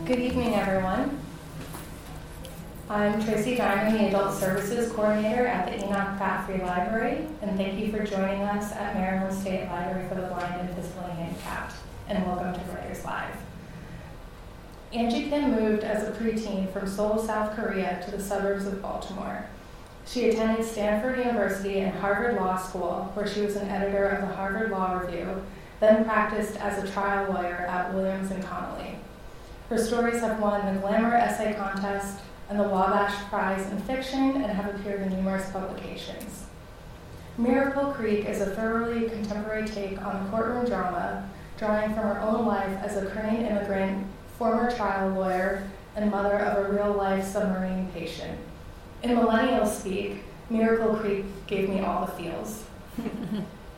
Good evening, everyone. I'm Tracy Diamond, the Adult Services Coordinator at the Enoch Pratt Free Library, and thank you for joining us at Maryland State Library for the Blind and Physically Handicapped, and welcome to Writers Live. Angie Kim moved as a preteen from Seoul, South Korea to the suburbs of Baltimore. She attended Stanford University and Harvard Law School, where she was an editor of the Harvard Law Review, then practiced as a trial lawyer at Williams and Connolly. Her stories have won the Glamour Essay Contest and the Wabash Prize in Fiction, and have appeared in numerous publications. Miracle Creek is a thoroughly contemporary take on the courtroom drama, drawing from her own life as a Korean immigrant, former trial lawyer, and mother of a real-life submarine patient. In millennial speak, Miracle Creek gave me all the feels.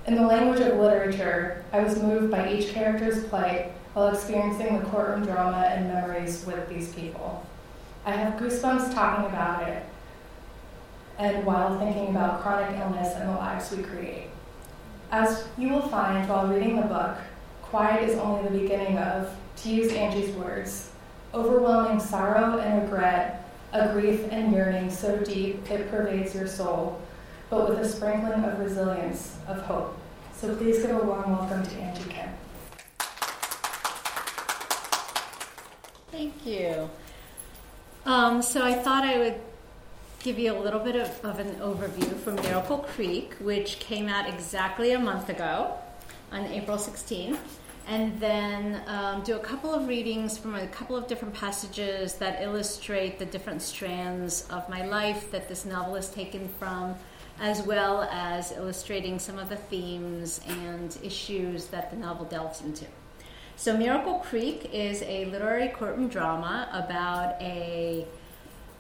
In the language of literature, I was moved by each character's plight while experiencing the courtroom drama and memories with these people. I have goosebumps talking about it and while thinking about chronic illness and the lives we create. As you will find while reading the book, quiet is only the beginning of, to use Angie's words, overwhelming sorrow and regret, a grief and yearning so deep it pervades your soul, but with a sprinkling of resilience, of hope. So please give a warm welcome to Angie Kim. Thank you. So I thought I would give you a little bit of an overview from Miracle Creek, which came out exactly a month ago on April 16th, and then do a couple of readings from a couple of different passages that illustrate the different strands of my life that this novel is taken from, as well as illustrating some of the themes and issues that the novel delves into. So Miracle Creek is a literary courtroom drama about a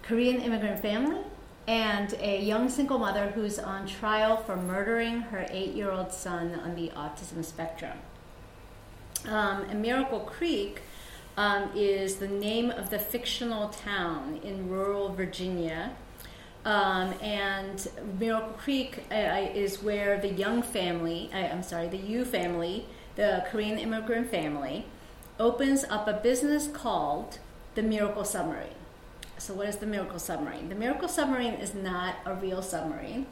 Korean immigrant family and a young single mother who's on trial for murdering her 8-year-old son on the autism spectrum. And Miracle Creek is the name of the fictional town in rural Virginia. And Miracle Creek is where the the Yoo family, the Korean immigrant family, opens up a business called the Miracle Submarine. So what is the Miracle Submarine? The Miracle Submarine is not a real submarine.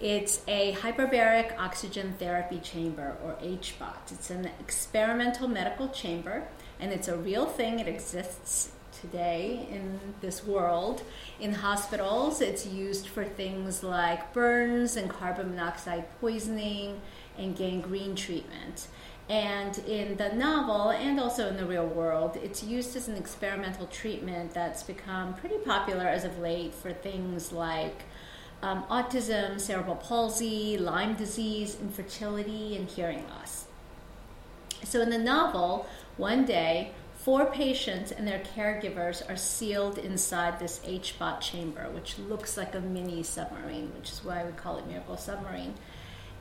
It's a hyperbaric oxygen therapy chamber, or HBOT. It's an experimental medical chamber, and it's a real thing. It exists today in this world. In hospitals, it's used for things like burns and carbon monoxide poisoning and gangrene treatment. And in the novel, and also in the real world, it's used as an experimental treatment that's become pretty popular as of late for things like autism, cerebral palsy, Lyme disease, infertility, and hearing loss. So in the novel, one day, 4 patients and their caregivers are sealed inside this HBOT chamber, which looks like a mini submarine, which is why we call it Miracle Submarine.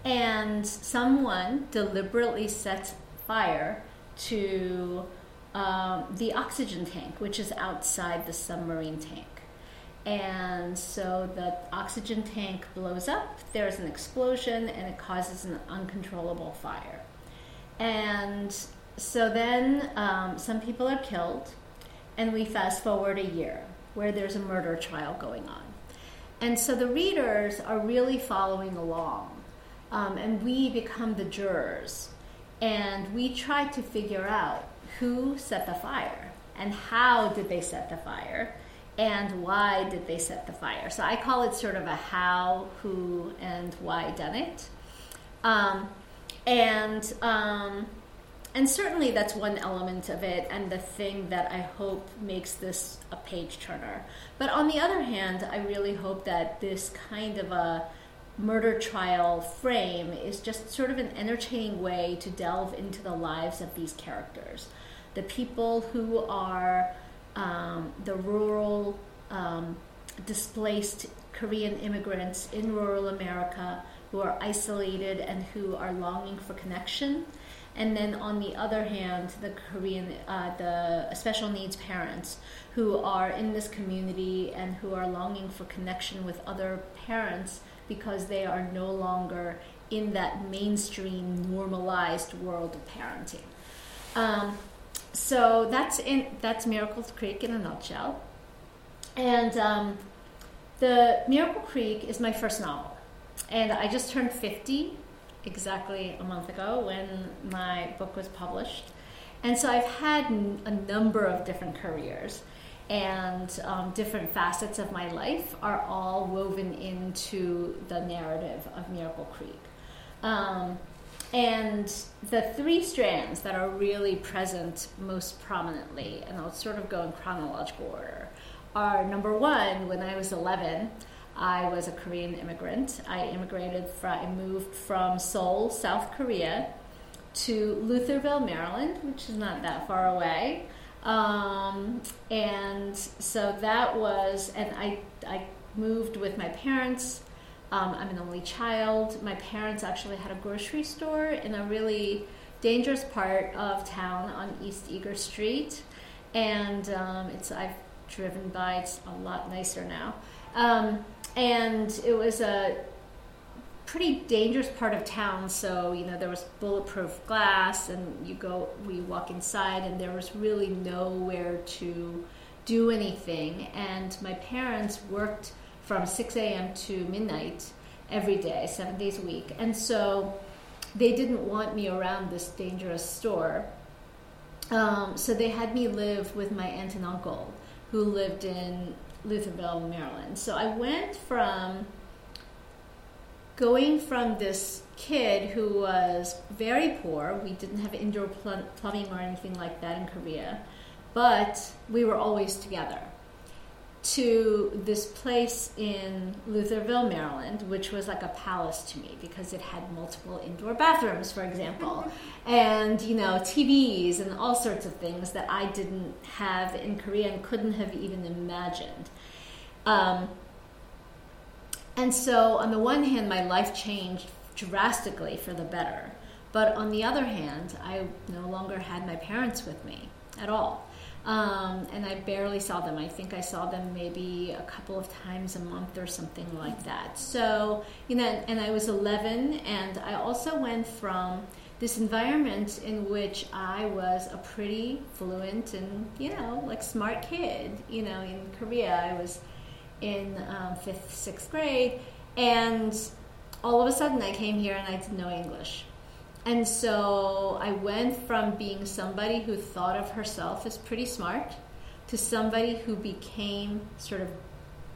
And someone deliberately sets fire to the oxygen tank, which is outside the submarine tank. And so the oxygen tank blows up, there's an explosion, and it causes an uncontrollable fire. And so then some people are killed, and we fast forward a year where there's a murder trial going on. And so the readers are really following along. And we become the jurors, and we try to figure out who set the fire, and how did they set the fire, and why did they set the fire. So I call it sort of a how, who, and why done it. And certainly that's one element of it, and the thing that I hope makes this a page-turner. But on the other hand, I really hope that this kind of a murder trial frame is just sort of an entertaining way to delve into the lives of these characters, the people who are the rural displaced Korean immigrants in rural America who are isolated and who are longing for connection. And then on the other hand, the Korean, the special needs parents who are in this community and who are longing for connection with other parents because they are no longer in that mainstream normalized world of parenting. So that's Miracle Creek in a nutshell. And the Miracle Creek is my first novel, and I just turned 50. Exactly a month ago when my book was published. And so I've had a number of different careers, and different facets of my life are all woven into the narrative of Miracle Creek. And the three strands that are really present most prominently, and I'll sort of go in chronological order, are number one, when I was 11, I was a Korean immigrant. I moved from Seoul, South Korea, to Lutherville, Maryland, which is not that far away. And so that was, and I moved with my parents. I'm an only child. My parents actually had a grocery store in a really dangerous part of town on East Eager Street. And I've driven by, it's a lot nicer now. And it was a pretty dangerous part of town, so there was bulletproof glass, and we walk inside, and there was really nowhere to do anything. And my parents worked from 6 a.m. to midnight every day, 7 days a week, and so they didn't want me around this dangerous store. So they had me live with my aunt and uncle, who lived in Lutherville, Maryland. So I went from this kid who was very poor. We didn't have indoor plumbing or anything like that in Korea, but we were always together, to this place in Lutherville, Maryland, which was like a palace to me because it had multiple indoor bathrooms, for example, and TVs and all sorts of things that I didn't have in Korea and couldn't have even imagined. And so on the one hand, my life changed drastically for the better, but on the other hand, I no longer had my parents with me at all. And I barely saw them. I think I saw them maybe a couple of times a month or something like that. So, and I was 11, and I also went from this environment in which I was a pretty fluent and, smart kid. In Korea, I was in 5th, 6th grade, and all of a sudden I came here and I didn't know English. And so I went from being somebody who thought of herself as pretty smart to somebody who became sort of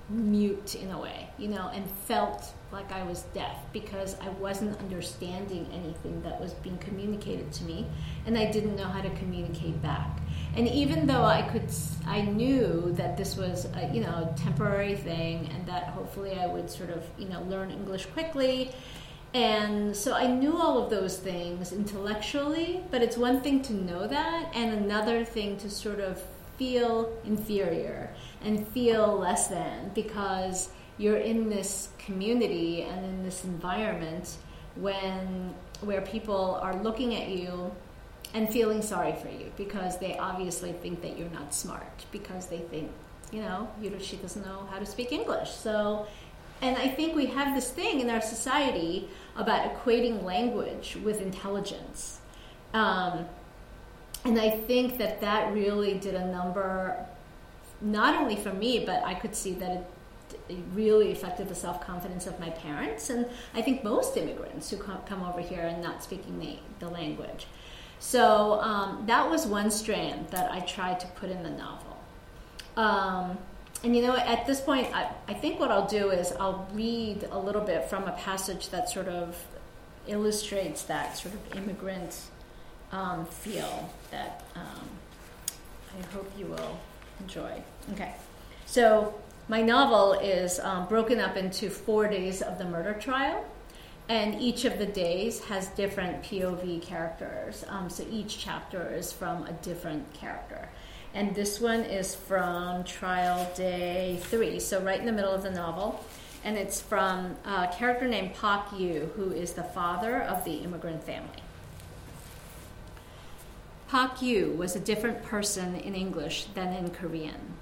mute in a way, and felt like I was deaf because I wasn't understanding anything that was being communicated to me, and I didn't know how to communicate back. And even though I knew that this was a temporary thing, and that hopefully I would sort of, learn English quickly. And so I knew all of those things intellectually, but it's one thing to know that and another thing to sort of feel inferior and feel less than, because you're in this community and in this environment where people are looking at you and feeling sorry for you because they obviously think that you're not smart, because they think, she doesn't know how to speak English. So... And I think we have this thing in our society about equating language with intelligence. And I think that really did a number, not only for me, but I could see that it really affected the self-confidence of my parents, and I think most immigrants who come over here and not speaking the language. So that was one strand that I tried to put in the novel. And at this point, I think what I'll do is I'll read a little bit from a passage that sort of illustrates that sort of immigrant feel that I hope you will enjoy. Okay. So my novel is broken up into 4 days of the murder trial, and each of the days has different POV characters. So each chapter is from a different character. And this one is from trial day 3, so right in the middle of the novel. and it's from a character named Pak Yoo, who is the father of the immigrant family. Pak Yoo was a different person in English than in Korean.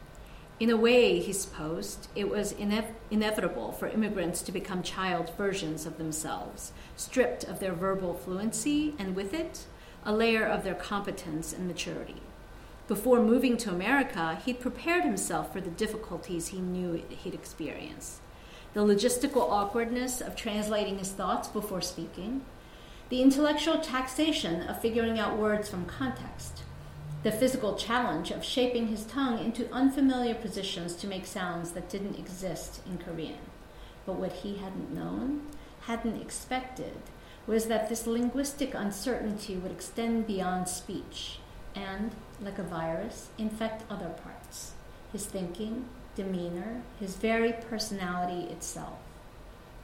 In a way, he supposed, it was inevitable for immigrants to become child versions of themselves, stripped of their verbal fluency and with it, a layer of their competence and maturity. Before moving to America, he'd prepared himself for the difficulties he knew he'd experience. The logistical awkwardness of translating his thoughts before speaking, the intellectual taxation of figuring out words from context, the physical challenge of shaping his tongue into unfamiliar positions to make sounds that didn't exist in Korean. But what he hadn't known, hadn't expected, was that this linguistic uncertainty would extend beyond speech and, like a virus, infect other parts, his thinking, demeanor, his very personality itself.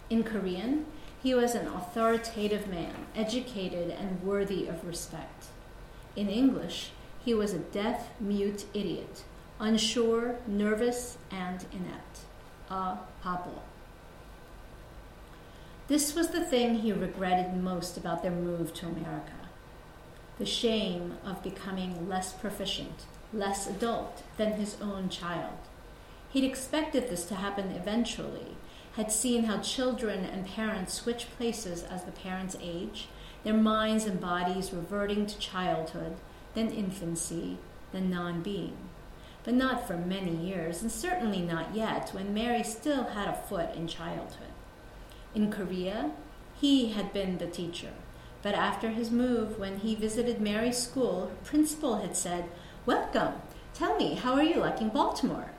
In Korean, he was an authoritative man, educated and worthy of respect. In English, he was a deaf, mute idiot, unsure, nervous, and inept, a pablo. This was the thing he regretted most about their move to America, the shame of becoming less proficient, less adult than his own child. He'd expected this to happen eventually, had seen how children and parents switch places as the parents age, their minds and bodies reverting to childhood, then infancy, then non-being. But not for many years, and certainly not yet, when Mary still had a foot in childhood. In Korea, he had been the teacher, but after his move, when he visited Mary's school, her principal had said, "Welcome, tell me, how are you liking Baltimore?"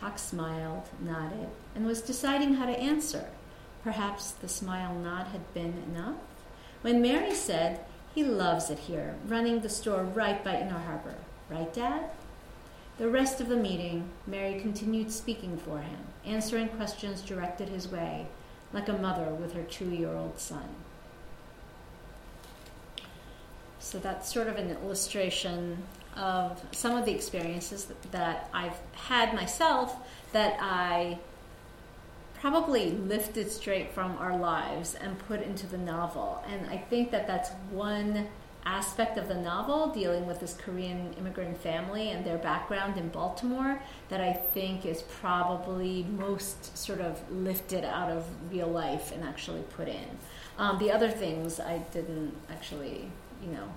Pak smiled, nodded, and was deciding how to answer. Perhaps the smile nod had been enough? When Mary said, "He loves it here, running the store right by Inner Harbor. Right, Dad?" The rest of the meeting, Mary continued speaking for him, answering questions directed his way, like a mother with her 2-year-old son. So that's sort of an illustration of some of the experiences that I've had myself that I probably lifted straight from our lives and put into the novel. And I think that that's one aspect of the novel, dealing with this Korean immigrant family and their background in Baltimore, that I think is probably most sort of lifted out of real life and actually put in. The other things I didn't actually,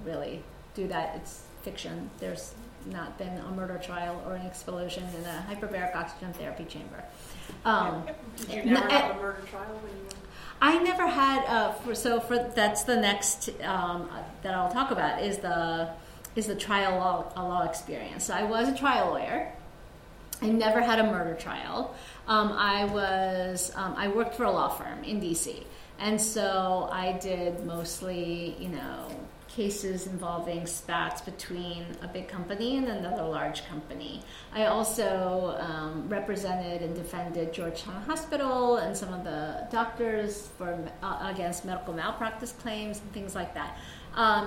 really do that. It's fiction. There's not been a murder trial or an explosion in a hyperbaric oxygen therapy chamber. Did you never have a murder trial when you were? I never had. That's the next that I'll talk about is the trial law experience. So I was a trial lawyer. I never had a murder trial. I worked for a law firm in D.C. and so I did mostly cases involving spats between a big company and another large company. I also represented and defended Georgetown Hospital and some of the doctors against medical malpractice claims and things like that.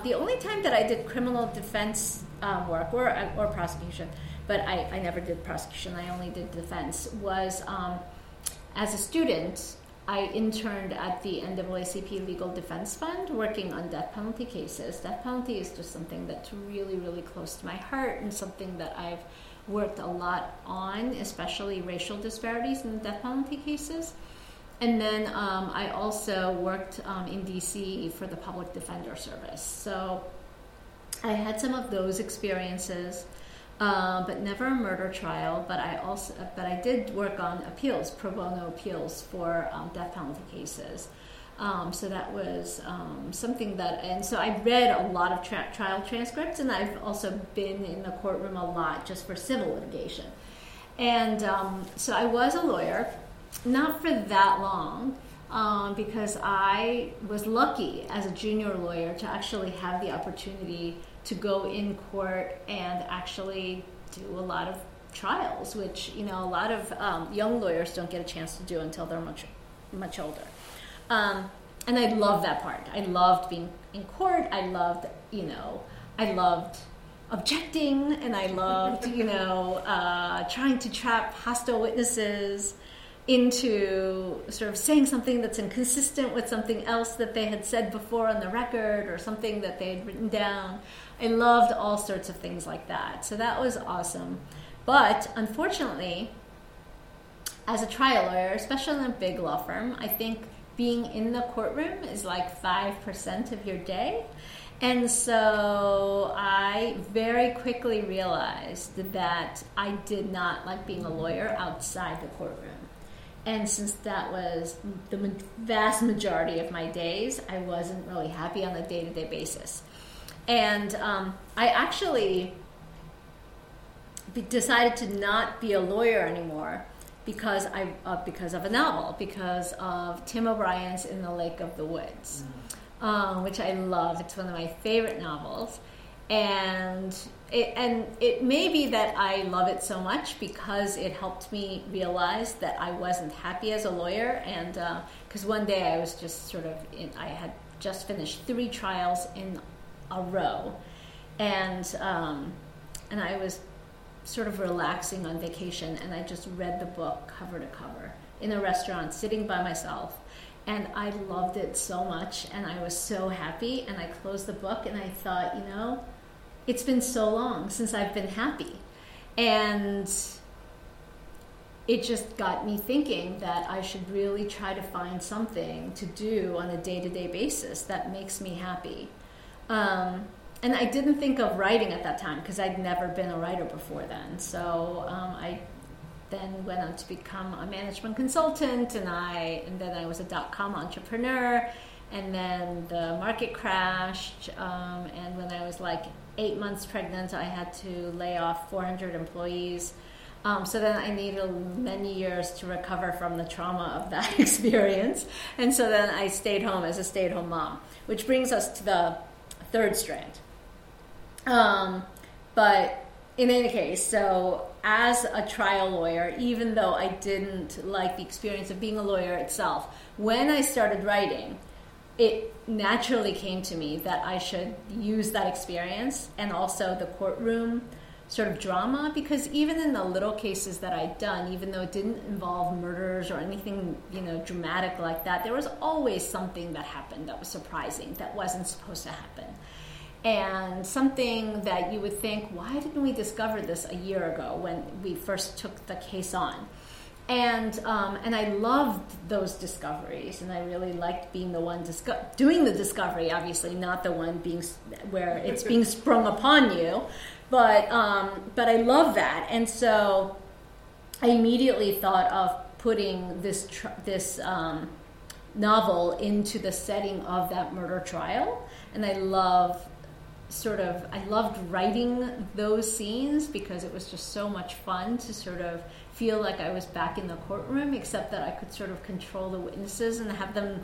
The only time that I did criminal defense work or prosecution, but I never did prosecution, I only did defense, was as a student. I interned at the NAACP Legal Defense Fund working on death penalty cases. Death penalty is just something that's really, really close to my heart and something that I've worked a lot on, especially racial disparities in death penalty cases. And then I also worked in D.C. for the Public Defender Service. So I had some of those experiences. But never a murder trial, but I did work on appeals, pro bono appeals for death penalty cases. So that was something that, and so I read a lot of trial transcripts, and I've also been in the courtroom a lot just for civil litigation. And so I was a lawyer, not for that long, because I was lucky as a junior lawyer to actually have the opportunity to go in court and actually do a lot of trials, which a lot of young lawyers don't get a chance to do until they're much, much older. And I loved that part. I loved being in court. I loved objecting, and I loved trying to trap hostile witnesses. into sort of saying something that's inconsistent with something else that they had said before on the record or something that they had written down. I loved all sorts of things like that. So that was awesome. But unfortunately, as a trial lawyer, especially in a big law firm, I think being in the courtroom is like 5% of your day. And so I very quickly realized that I did not like being a lawyer outside the courtroom. And since that was the vast majority of my days, I wasn't really happy on a day-to-day basis. And I actually decided to not be a lawyer anymore because of a novel, because of Tim O'Brien's In the Lake of the Woods, which I love. It's one of my favorite novels. And it may be that I love it so much because it helped me realize that I wasn't happy as a lawyer. And because one day I was just sort of, I had just finished 3 trials in a row, and I was sort of relaxing on vacation, and I just read the book cover to cover in a restaurant, sitting by myself. And I loved it so much, and I was so happy, and I closed the book, and I thought, you know, it's been so long since I've been happy. And it just got me thinking that I should really try to find something to do on a day-to-day basis that makes me happy. And I didn't think of writing at that time because I'd never been a writer before then. So I then went on to become a management consultant, and then I was a dot-com entrepreneur, and then the market crashed, and when I was like 8 months pregnant, I had to lay off 400 employees. So then I needed many years to recover from the trauma of that experience, and so then I stayed home as a stay-at-home mom, which brings us to the third strand. But in any case, so as a trial lawyer, even though I didn't like the experience of being a lawyer itself, when I started writing, it naturally came to me that I should use that experience and also the courtroom sort of drama, because even in the little cases that I'd done, even though it didn't involve murders or anything, you know, dramatic like that, there was always something that happened that was surprising, that wasn't supposed to happen. And something that you would think, why didn't we discover this a year ago when we first took the case on? And I loved those discoveries, and I really liked being the one doing the discovery, obviously, not the one being where it's being sprung upon you. But I love that. And so I immediately thought of putting this novel into the setting of that murder trial. And I loved writing those scenes because it was just so much fun to sort of feel like I was back in the courtroom, except that I could sort of control the witnesses and have them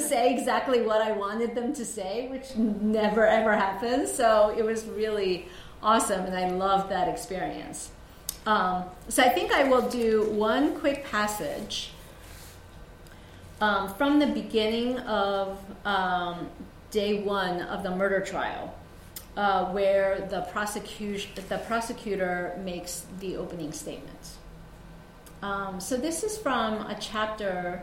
say exactly what I wanted them to say, which never ever happens. So it was really awesome, and I loved that experience. So I think I will do one quick passage from the beginning of day one of the murder trial, where the prosecutor makes the opening statement. So this is from a chapter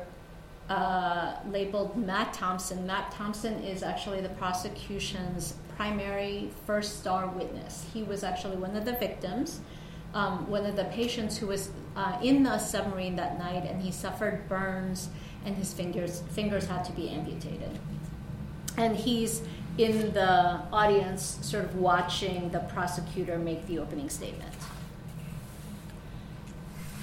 labeled Matt Thompson. Matt Thompson is actually the prosecution's primary first star witness. He was actually one of the victims, one of the patients who was in the submarine that night, and he suffered burns, and his fingers had to be amputated. And he's in the audience sort of watching the prosecutor make the opening statement.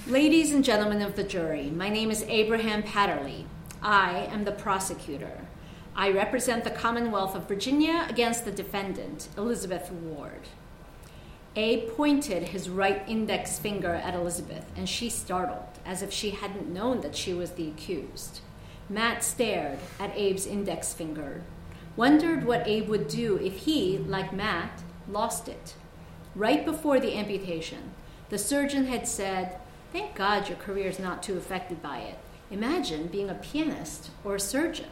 Ladies and gentlemen of the jury, my name is Abraham Patterley. I am the prosecutor. I represent the Commonwealth of Virginia against the defendant, Elizabeth Ward. A pointed his right index finger at Elizabeth, and she startled, as if she hadn't known that she was the accused. Matt stared at Abe's index finger, wondered what Abe would do if he, like Matt, lost it. Right before the amputation, the surgeon had said, "Thank God your career's not too affected by it. Imagine being a pianist or a surgeon."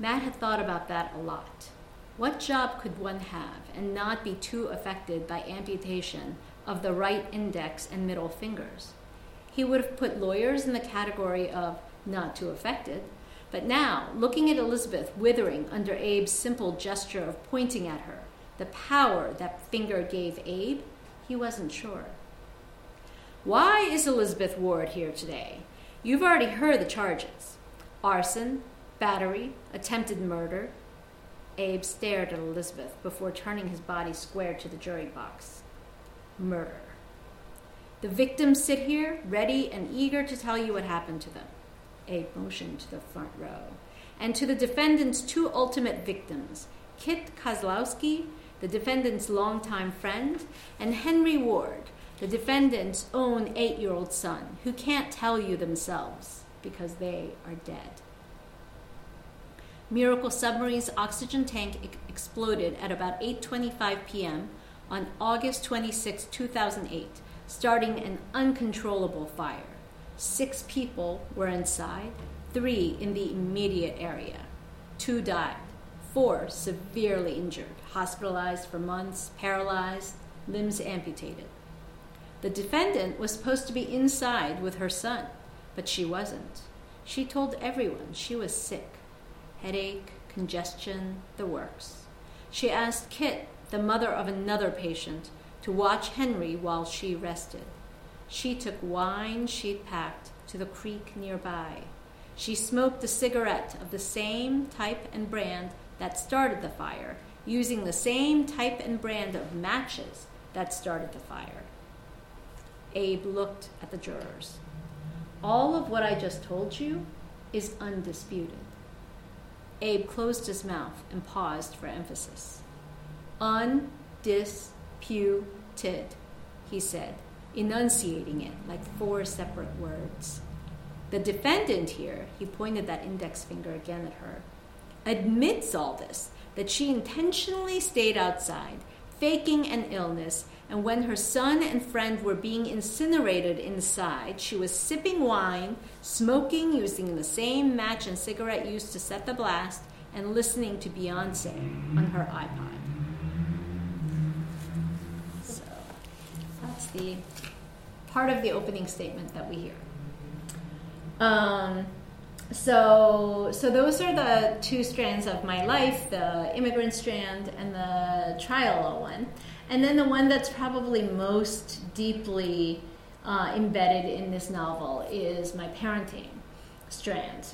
Matt had thought about that a lot. What job could one have and not be too affected by amputation of the right index and middle fingers? he would have put lawyers in the category of not too affected. But now, looking at Elizabeth withering under Abe's simple gesture of pointing at her, the power that finger gave Abe, he wasn't sure. Why is Elizabeth Ward here today? You've already heard the charges. Arson, battery, attempted murder. Abe stared at Elizabeth before turning his body square to the jury box. Murder. The victims sit here, ready and eager to tell you what happened to them. Abe motioned to the front row. And to the defendant's two ultimate victims, Kit Kozlowski, the defendant's longtime friend, and Henry Ward, the defendant's own 8-year-old son, who can't tell you themselves because they are dead. Miracle Submarine's oxygen tank exploded at about 8:25 p.m. on August 26, 2008, starting an uncontrollable fire. 6 people were inside, 3 in the immediate area. 2 died, 4 severely injured, hospitalized for months, paralyzed, limbs amputated. The defendant was supposed to be inside with her son, but she wasn't. She told everyone she was sick. Headache, congestion, the works. She asked Kit, the mother of another patient, to watch Henry while she rested. She took wine she'd packed to the creek nearby. She smoked a cigarette of the same type and brand that started the fire, using the same type and brand of matches that started the fire. Abe looked at the jurors. All of what I just told you is undisputed. Abe closed his mouth and paused for emphasis. Undisputed, he said, enunciating it like 4 separate words. The defendant here, he pointed that index finger again at her, admits all this, that she intentionally stayed outside, faking an illness, and when her son and friend were being incinerated inside, she was sipping wine, smoking, using the same match and cigarette used to set the blast, and listening to Beyoncé on her iPod. So that's the part of the opening statement that we hear. So those are the 2 strands of my life, the immigrant strand and the trial law one. And then the one that's probably most deeply embedded in this novel is my parenting strand,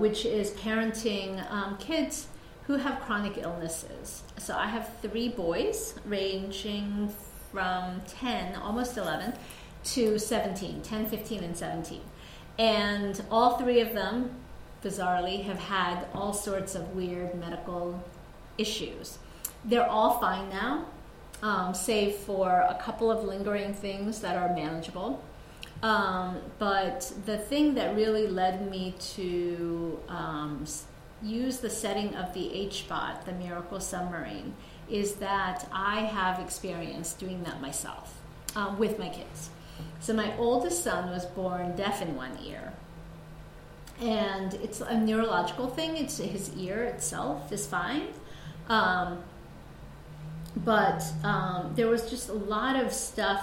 which is parenting kids who have chronic illnesses. So I have 3 boys ranging from 10, almost 11, to 17, 10, 15, and 17. And all 3 of them, bizarrely, have had all sorts of weird medical issues. They're all fine now, save for a couple of lingering things that are manageable. But the thing that really led me to use the setting of the HBOT, the Miracle Submarine, is that I have experience doing that myself with my kids. So my oldest son was born deaf in one ear. And it's a neurological thing. It's his ear itself is fine. But there was just a lot of stuff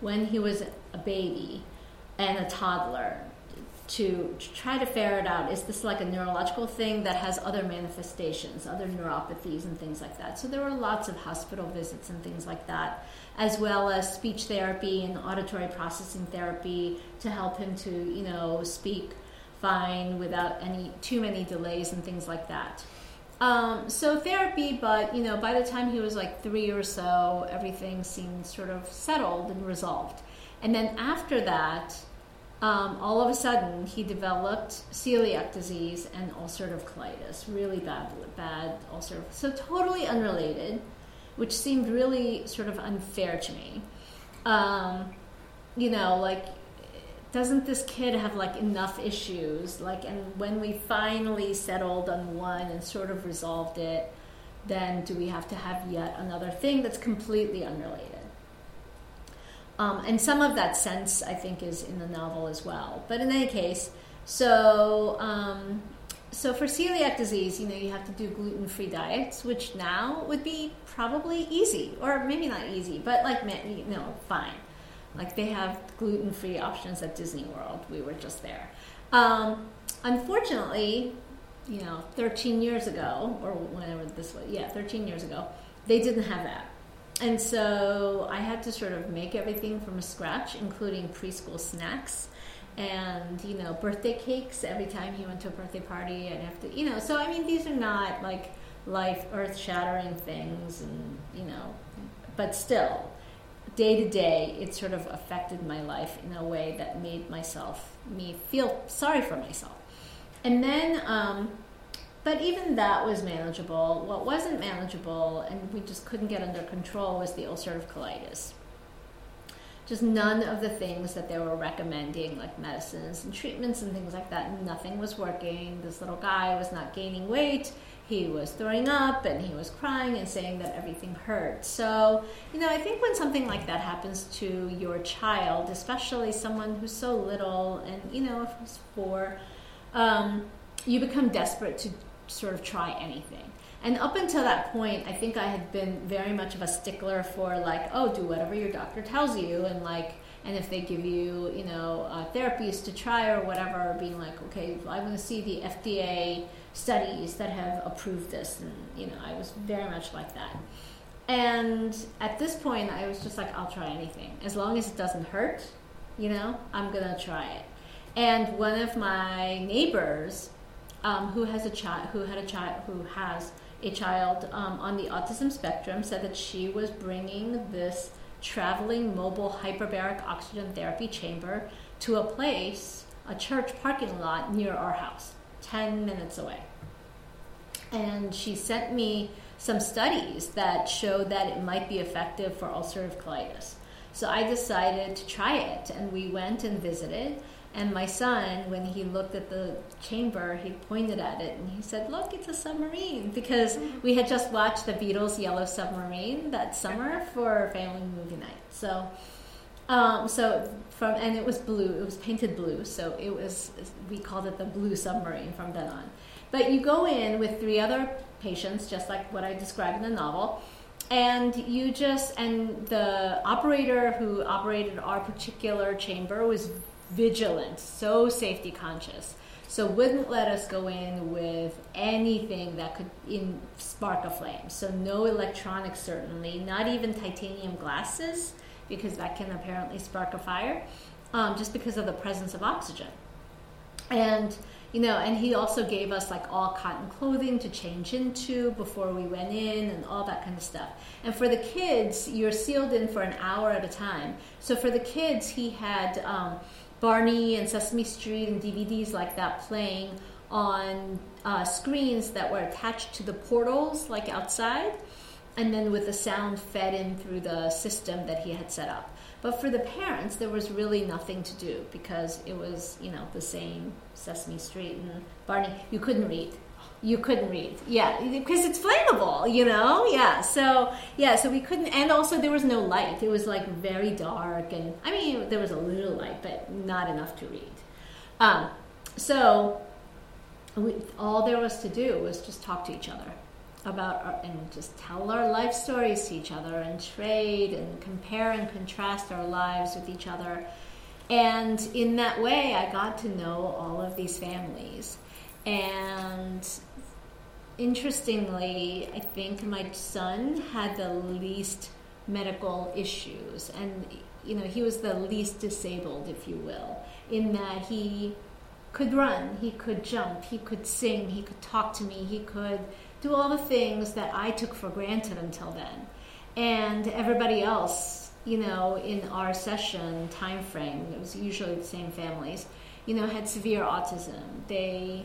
when he was a baby and a toddler to try to ferret it out. Is this like a neurological thing that has other manifestations, other neuropathies and things like that? So there were lots of hospital visits and things like that, as well as speech therapy and auditory processing therapy to help him to, speak fine without any too many delays and things like that. So therapy, but, by the time he was like 3 or so, everything seemed sort of settled and resolved. And then after that, all of a sudden, he developed celiac disease and ulcerative colitis, really bad ulcerative. So totally unrelated, which seemed really sort of unfair to me. Doesn't this kid have enough issues? And when we finally settled on one and sort of resolved it, then do we have to have yet another thing that's completely unrelated? And some of that sense, I think, is in the novel as well. But in any case, so for celiac disease, you have to do gluten-free diets, which now would be probably easy, or maybe not easy, but fine. Like they have gluten-free options at Disney World. We were just there. Unfortunately, 13 years ago, or whenever this was, 13 years ago, they didn't have that. And so I had to sort of make everything from scratch, including preschool snacks and, birthday cakes every time he went to a birthday party. And after, so I mean, these are not like life earth-shattering things and, but still, day to day, it sort of affected my life in a way that made me feel sorry for myself. And then, but even that was manageable. What wasn't manageable, and we just couldn't get under control, was the ulcerative colitis. Just none of the things that they were recommending, like medicines and treatments and things like that, nothing was working. This little guy was not gaining weight. He was throwing up and he was crying and saying that everything hurt. So, I think when something like that happens to your child, especially someone who's so little and, if he's 4, you become desperate to sort of try anything. And up until that point, I think I had been very much of a stickler for like, oh, do whatever your doctor tells you. And like, and if they give you, therapies to try or whatever, being like, okay, I want to see the FDA studies that have approved this. And, I was very much like that. And at this point, I was just like, I'll try anything. As long as it doesn't hurt, I'm going to try it. And one of my neighbors, who has a child on the autism spectrum, said that she was bringing this traveling mobile hyperbaric oxygen therapy chamber to a church parking lot near our house, 10 minutes away. And she sent me some studies that showed that it might be effective for ulcerative colitis. So I decided to try it, and we went and visited. And my son, when he looked at the chamber, he pointed at it and he said, look, it's a submarine. Because we had just watched the Beatles' Yellow Submarine that summer for family movie night. So, it was blue. It was painted blue. So it was, we called it the Blue Submarine from then on. But you go in with 3 other patients, just like what I described in the novel. And the operator who operated our particular chamber was vigilant, so safety conscious, so wouldn't let us go in with anything that could spark a flame. So no electronics, certainly, not even titanium glasses, because that can apparently spark a fire, just because of the presence of oxygen. And and he also gave us like all cotton clothing to change into before we went in and all that kind of stuff. And for the kids, you're sealed in for an hour at a time. So for the kids, he had Barney and Sesame Street and DVDs like that playing on screens that were attached to the portals like outside, and then with the sound fed in through the system that he had set up. But for the parents, there was really nothing to do because it was, the same Sesame Street and Barney. You couldn't read. Yeah, because it's flammable, Yeah, so we couldn't. And also there was no light. It was like very dark. And I mean, there was a little light, but not enough to read. All there was to do was just talk to each other and just tell our life stories to each other and trade and compare and contrast our lives with each other. And in that way, I got to know all of these families. And interestingly, I think my son had the least medical issues. And, he was the least disabled, if you will, in that he could run, he could jump, he could sing, he could talk to me, he could do all the things that I took for granted until then. And everybody else, in our session time frame, it was usually the same families, had severe autism. They,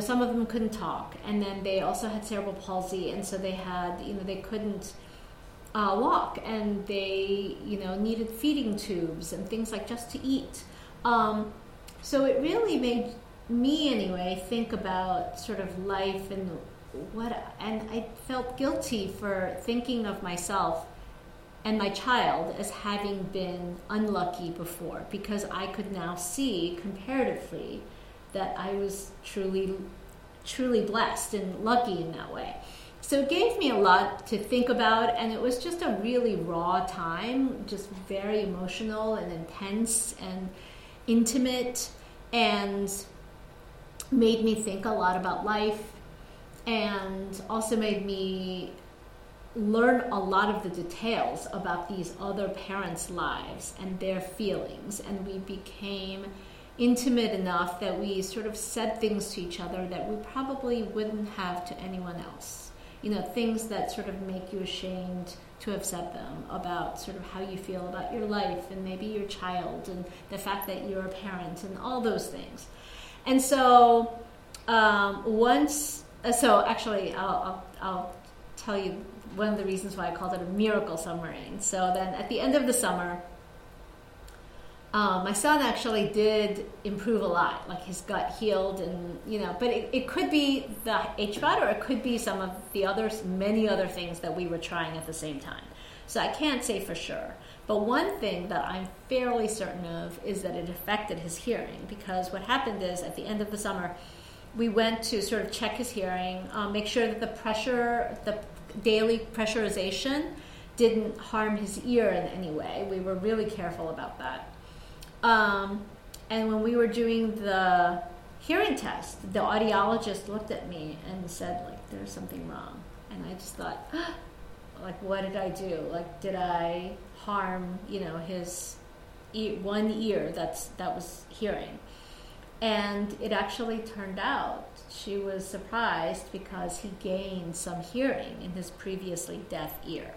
some of them couldn't talk, and then they also had cerebral palsy, and so they had, they couldn't walk, and they, needed feeding tubes and things like just to eat. So it really made me, anyway, think about sort of life and I felt guilty for thinking of myself and my child as having been unlucky before, because I could now see comparatively that I was truly blessed and lucky in that way. So it gave me a lot to think about, and it was just a really raw time, just very emotional and intense and intimate, and made me think a lot about life, and also made me learn a lot of the details about these other parents' lives and their feelings. And we became intimate enough that we sort of said things to each other that we probably wouldn't have to anyone else. You know, things that sort of make you ashamed to have said them about sort of how you feel about your life and maybe your child and the fact that you're a parent and all those things. And so I'll tell you one of the reasons why I called it a miracle summer in. So then at the end of the summer, my son actually did improve a lot, like his gut healed, and you know, but it could be the HBOT, or it could be some of the others, many other things that we were trying at the same time. So I can't say for sure. But one thing that I'm fairly certain of is that it affected his hearing, because what happened is at the end of the summer, we went to sort of check his hearing, make sure that the daily pressurization didn't harm his ear in any way. We were really careful about that. And when we were doing the hearing test, the audiologist looked at me and said, like, there's something wrong. And I just thought, like, what did I do? Like, did I harm, you know, his one ear that was hearing? And it actually turned out, she was surprised, because he gained some hearing in his previously deaf ear.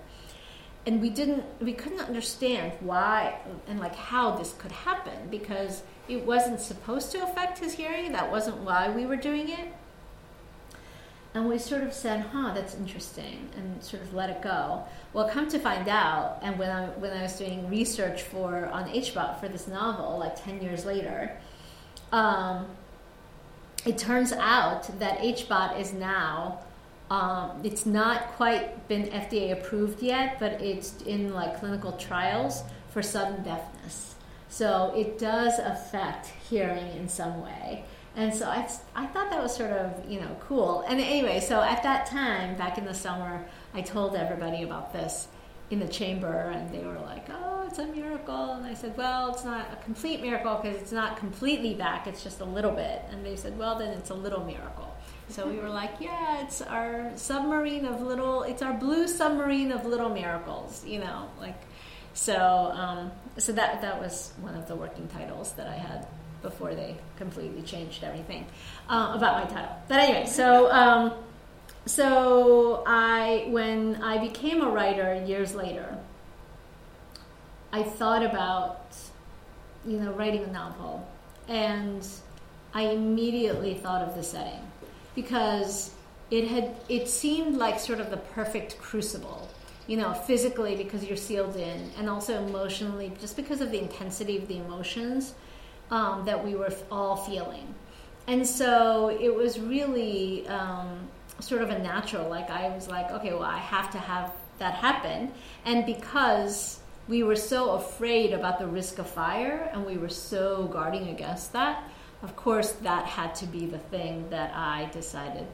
And we couldn't understand why and like how this could happen, because it wasn't supposed to affect his hearing. That wasn't why we were doing it. And we sort of said, that's interesting, and sort of let it go. Well, come to find out, and when I was doing research on HBOT for this novel, like 10 years later, it turns out that HBOT is now... it's not quite been FDA approved yet, but it's in like clinical trials for sudden deafness. So it does affect hearing in some way. And so I thought that was sort of, you know, cool. And anyway, so at that time, back in the summer, I told everybody about this in the chamber, and they were like, oh, it's a miracle. And I said, well, it's not a complete miracle because it's not completely back. It's just a little bit. And they said, well, then it's a little miracle. So we were like, yeah, it's our submarine of little, it's our blue submarine of little miracles, you know, like, so, so that was one of the working titles that I had before they completely changed everything about my title. But anyway, when I became a writer years later, I thought about, you know, writing a novel, and I immediately thought of the setting, because it seemed like sort of the perfect crucible, you know, physically because you're sealed in, and also emotionally just because of the intensity of the emotions that we were all feeling. And so it was really sort of a natural, like I was like, okay, well, I have to have that happen. And because we were so afraid about the risk of fire and we were so guarding against that, of course, that had to be the thing that I decided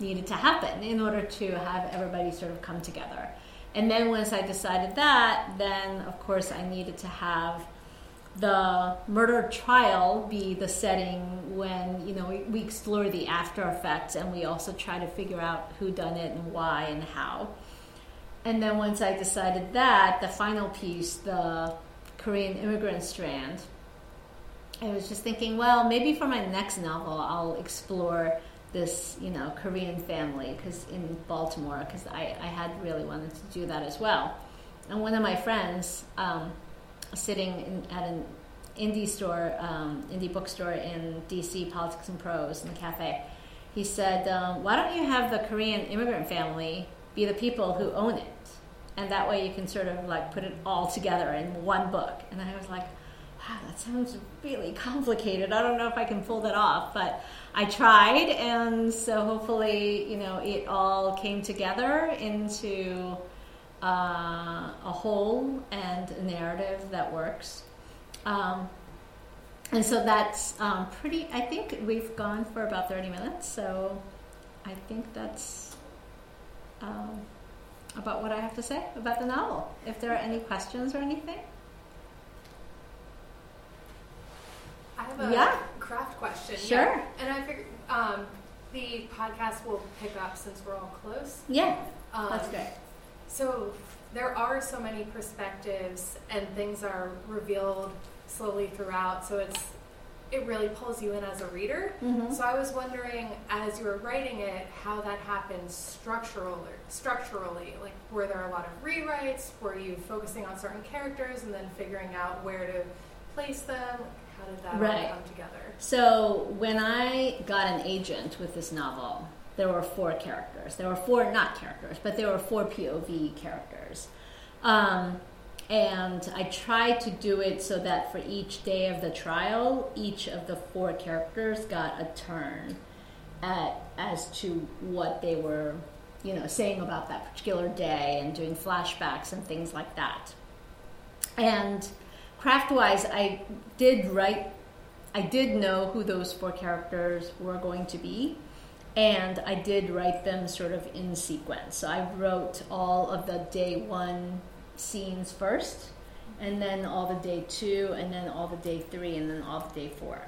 needed to happen in order to have everybody sort of come together. And then once I decided that, then, of course, I needed to have the murder trial be the setting when, you know, we explore the after effects, and we also try to figure out who done it and why and how. And then once I decided that, the final piece, the Korean immigrant strand, I was just thinking, well, maybe for my next novel, I'll explore this, you know, Korean family because in Baltimore, because I had really wanted to do that as well. And one of my friends, sitting at an indie bookstore in D.C., Politics and Prose, in the cafe, he said, why don't you have the Korean immigrant family be the people who own it? And that way you can sort of like put it all together in one book. And I was like, wow, that sounds really complicated. I don't know if I can pull that off, but I tried, and so hopefully, you know, it all came together into a whole and a narrative that works. And so that's pretty, I think we've gone for about 30 minutes, so I think that's about what I have to say about the novel, if there are any questions or anything. I have a craft question. Sure. Yeah. And I figured the podcast will pick up since we're all close. Yeah, that's great. So there are so many perspectives, and things are revealed slowly throughout, so it really pulls you in as a reader. Mm-hmm. So I was wondering, as you were writing it, how that happened structurally. Like, were there a lot of rewrites? Were you focusing on certain characters and then figuring out where to place them? How did that all come together? So when I got an agent with this novel, there were four characters. There were four, not characters, but there were four POV characters. And I tried to do it so that for each day of the trial, each of the four characters got a turn as to what they were, saying about that particular day, and doing flashbacks and things like that. And craft-wise, I did know who those four characters were going to be, and I did write them sort of in sequence. So I wrote all of the day one scenes first, and then all the day two, and then all the day three, and then all the day four.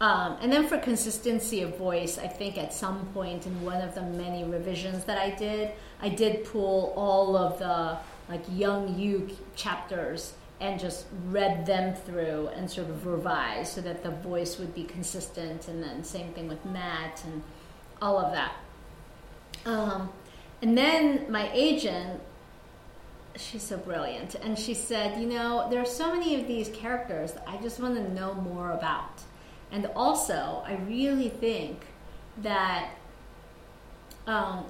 And then for consistency of voice, I think at some point in one of the many revisions that I did pull all of the young Yoo chapters and just read them through and sort of revised so that the voice would be consistent, and then same thing with Matt and all of that. And then my agent, she's so brilliant, and she said, there are so many of these characters that I just want to know more about. And also, I really think that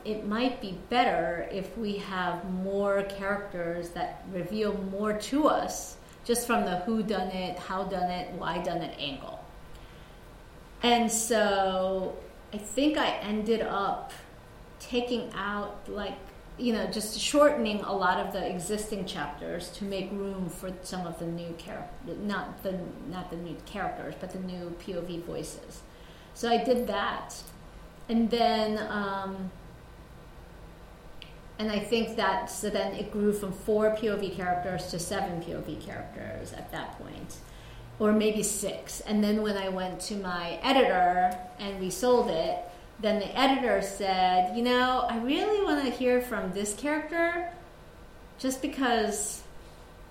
it might be better if we have more characters that reveal more to us, just from the who done it, how done it, why done it angle. And so I think I ended up taking out just shortening a lot of the existing chapters to make room for some of the new characters, not the new characters, but the new POV voices. So I did that, and then and I think that so then it grew from 4 POV characters to 7 POV characters at that point, or maybe 6. And then when I went to my editor and we sold it, then the editor said, I really want to hear from this character just because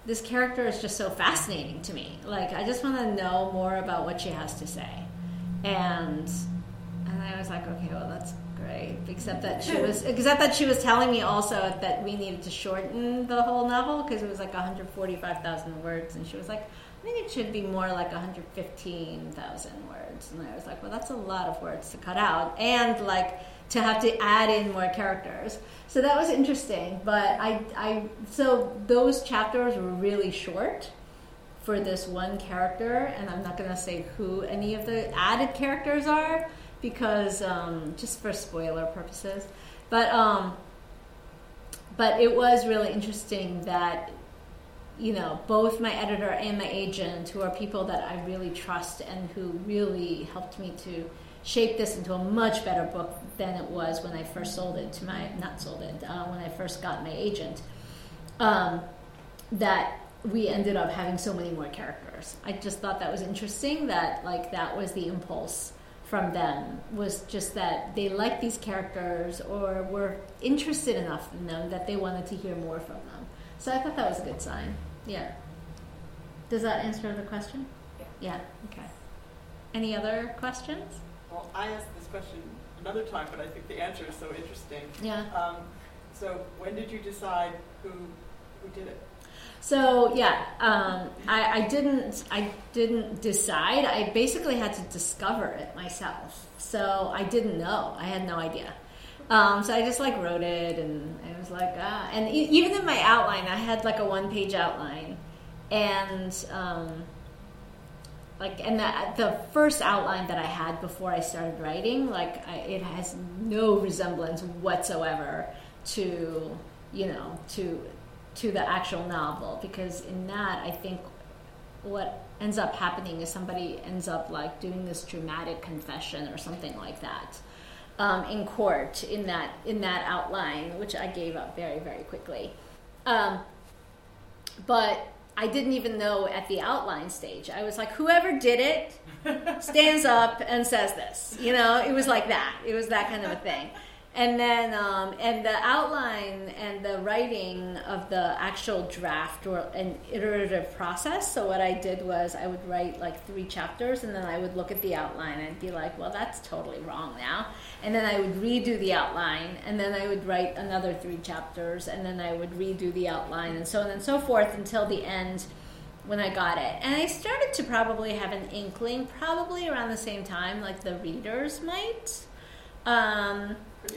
this character is just so fascinating to me. I just want to know more about what she has to say. And I was like, okay, well, that's great. Except that she was telling me also that we needed to shorten the whole novel because it was 145,000 words. And she was like, I think it should be more 115,000 words. And I was like, well, that's a lot of words to cut out and to have to add in more characters. So that was interesting. But so those chapters were really short for this one character. And I'm not going to say who any of the added characters are because just for spoiler purposes. But it was really interesting that both my editor and my agent, who are people that I really trust and who really helped me to shape this into a much better book than it was when I first sold it to when I first got my agent, that we ended up having so many more characters. I just thought that was interesting that that was the impulse from them, was just that they liked these characters or were interested enough in them that they wanted to hear more from them. So I thought that was a good sign. Yeah. Does that answer the question? Yeah. Okay. Any other questions? Well, I asked this question another time, but I think the answer is so interesting. Yeah. So when did you decide who did it? So I didn't decide. I basically had to discover it myself. So I didn't know. I had no idea. So I just wrote it, and I was and even in my outline, I had a 1-page outline, and the first outline that I had before I started writing, it has no resemblance whatsoever to the actual novel, because in that I think what ends up happening is somebody ends up doing this dramatic confession or something like that. in court in that outline, which I gave up very, very quickly. But I didn't even know at the outline stage. I was like, whoever did it stands up and says this. You know, it was like that. It was that kind of a thing. And then, and the outline and the writing of the actual draft were an iterative process. So what I did was I would write like 3 chapters, and then I would look at the outline and be like, well, that's totally wrong now. And then I would redo the outline, and then I would write another 3 chapters, and then I would redo the outline, and so on and so forth until the end when I got it. And I started to probably have an inkling, probably around the same time, like the readers might.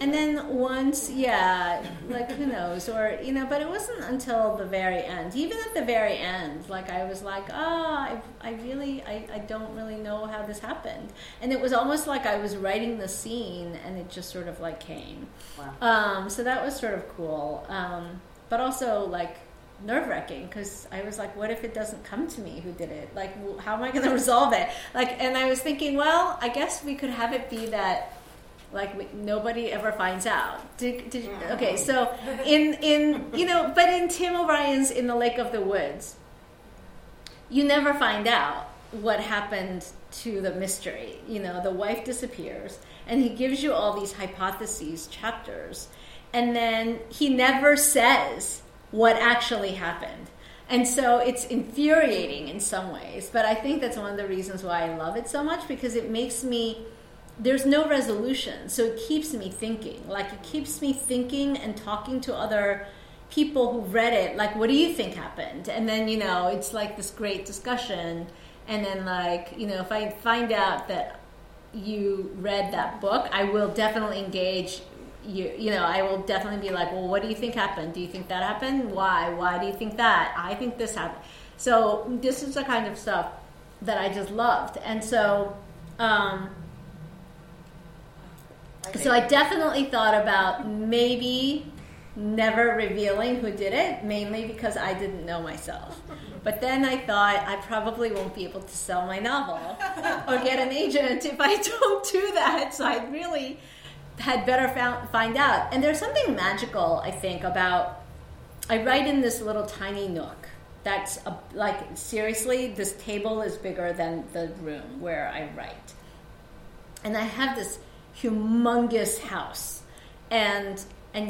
And then once, like who knows, or, you know, but it wasn't until the very end. Even at the very end, like I was like, I don't really know how this happened. And it was almost like I was writing the scene and it just sort of like came. Wow. So that was sort of cool. But also like nerve-wracking, because I was like, what if it doesn't come to me who did it? Like, how am I going to resolve it? Like, and I was thinking, well, I guess we could have it be that nobody ever finds out. Okay, so in Tim O'Brien's In the Lake of the Woods, you never find out what happened to the mystery. You know, the wife disappears, and he gives you all these hypotheses chapters, and then he never says what actually happened. And so it's infuriating in some ways, but I think that's one of the reasons why I love it so much, because it makes me... There's no resolution, so it keeps me thinking. Like, it keeps me thinking and talking to other people who read it. Like, what do you think happened? And then, you know, it's like this great discussion. And then, like, you know, if I find out that you read that book, I will definitely engage you. You know, I will definitely be like, well, what do you think happened? Do you think that happened? Why? Why do you think that? I think this happened. So this is the kind of stuff that I just loved. And so... So I definitely thought about maybe never revealing who did it, mainly because I didn't know myself. But then I thought, I probably won't be able to sell my novel or get an agent if I don't do that. So I really had better find out. And there's something magical, I think, about... I write in this little tiny nook. That's, seriously, this table is bigger than the room where I write. And I have this... humongous house, and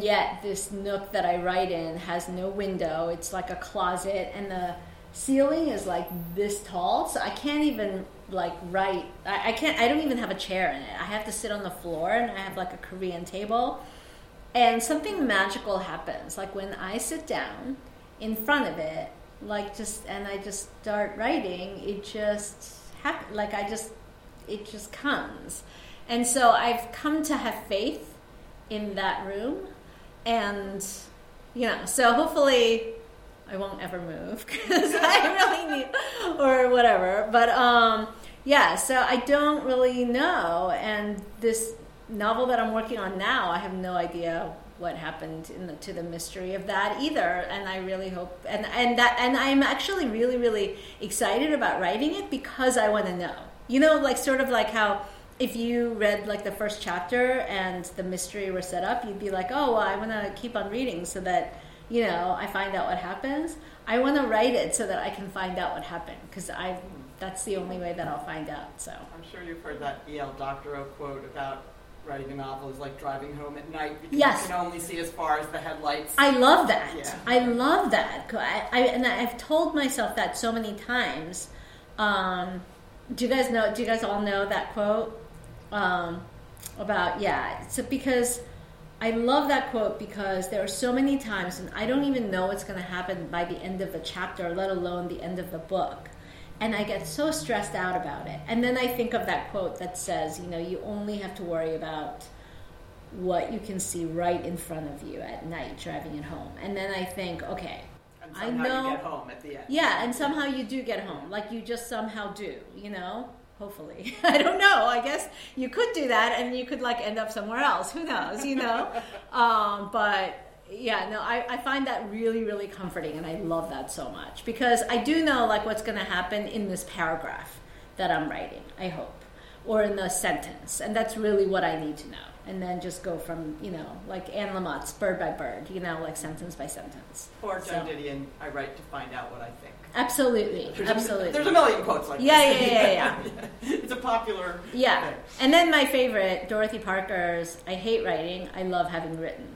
yet this nook that I write in has no window. It's like a closet, and the ceiling is like this tall, so I can't even like write. I don't even have a chair in it. I have to sit on the floor, and I have like a Korean table, and something magical happens. Like when I sit down in front of it, and I just start writing. It just happens. Like it just comes. And so I've come to have faith in that room, and, you know, so hopefully I won't ever move, because I really need, or whatever. But, so I don't really know, and this novel that I'm working on now, I have no idea what happened to the mystery of that either, and I really hope, and I'm actually really, really excited about writing it, because I want to know. You know, like, sort of like how... If you read, like, the first chapter and the mystery were set up, you'd be like, oh, well, I want to keep on reading so that, you know, I find out what happens. I want to write it so that I can find out what happened, because that's the only way that I'll find out. So I'm sure you've heard that E.L. Doctorow quote about writing a novel is like driving home at night, because you can only see as far as the headlights. I love that. Yeah. I love that. And I've told myself that so many times. Do you guys all know that quote? So because I love that quote, because there are so many times and I don't even know what's going to happen by the end of the chapter, let alone the end of the book, and I get so stressed out about it, and then I think of that quote that says, you know, you only have to worry about what you can see right in front of you at night driving it home, and then I think, okay, and I know you get home at the end. Yeah, and somehow you do get home, like you just somehow do, you know. Hopefully. I don't know. I guess you could do that and you could like end up somewhere else. Who knows, you know? I find that really, really comforting, and I love that so much, because I do know like what's going to happen in this paragraph that I'm writing, I hope, or in the sentence. And that's really what I need to know. and then just go from, you know, like Anne Lamott's Bird by Bird, you know, like sentence by sentence. Or John Didion, I write to find out what I think. Absolutely, absolutely. There's a million quotes like this. Yeah. It's a popular thing. And then my favorite, Dorothy Parker's, I hate writing, I love having written.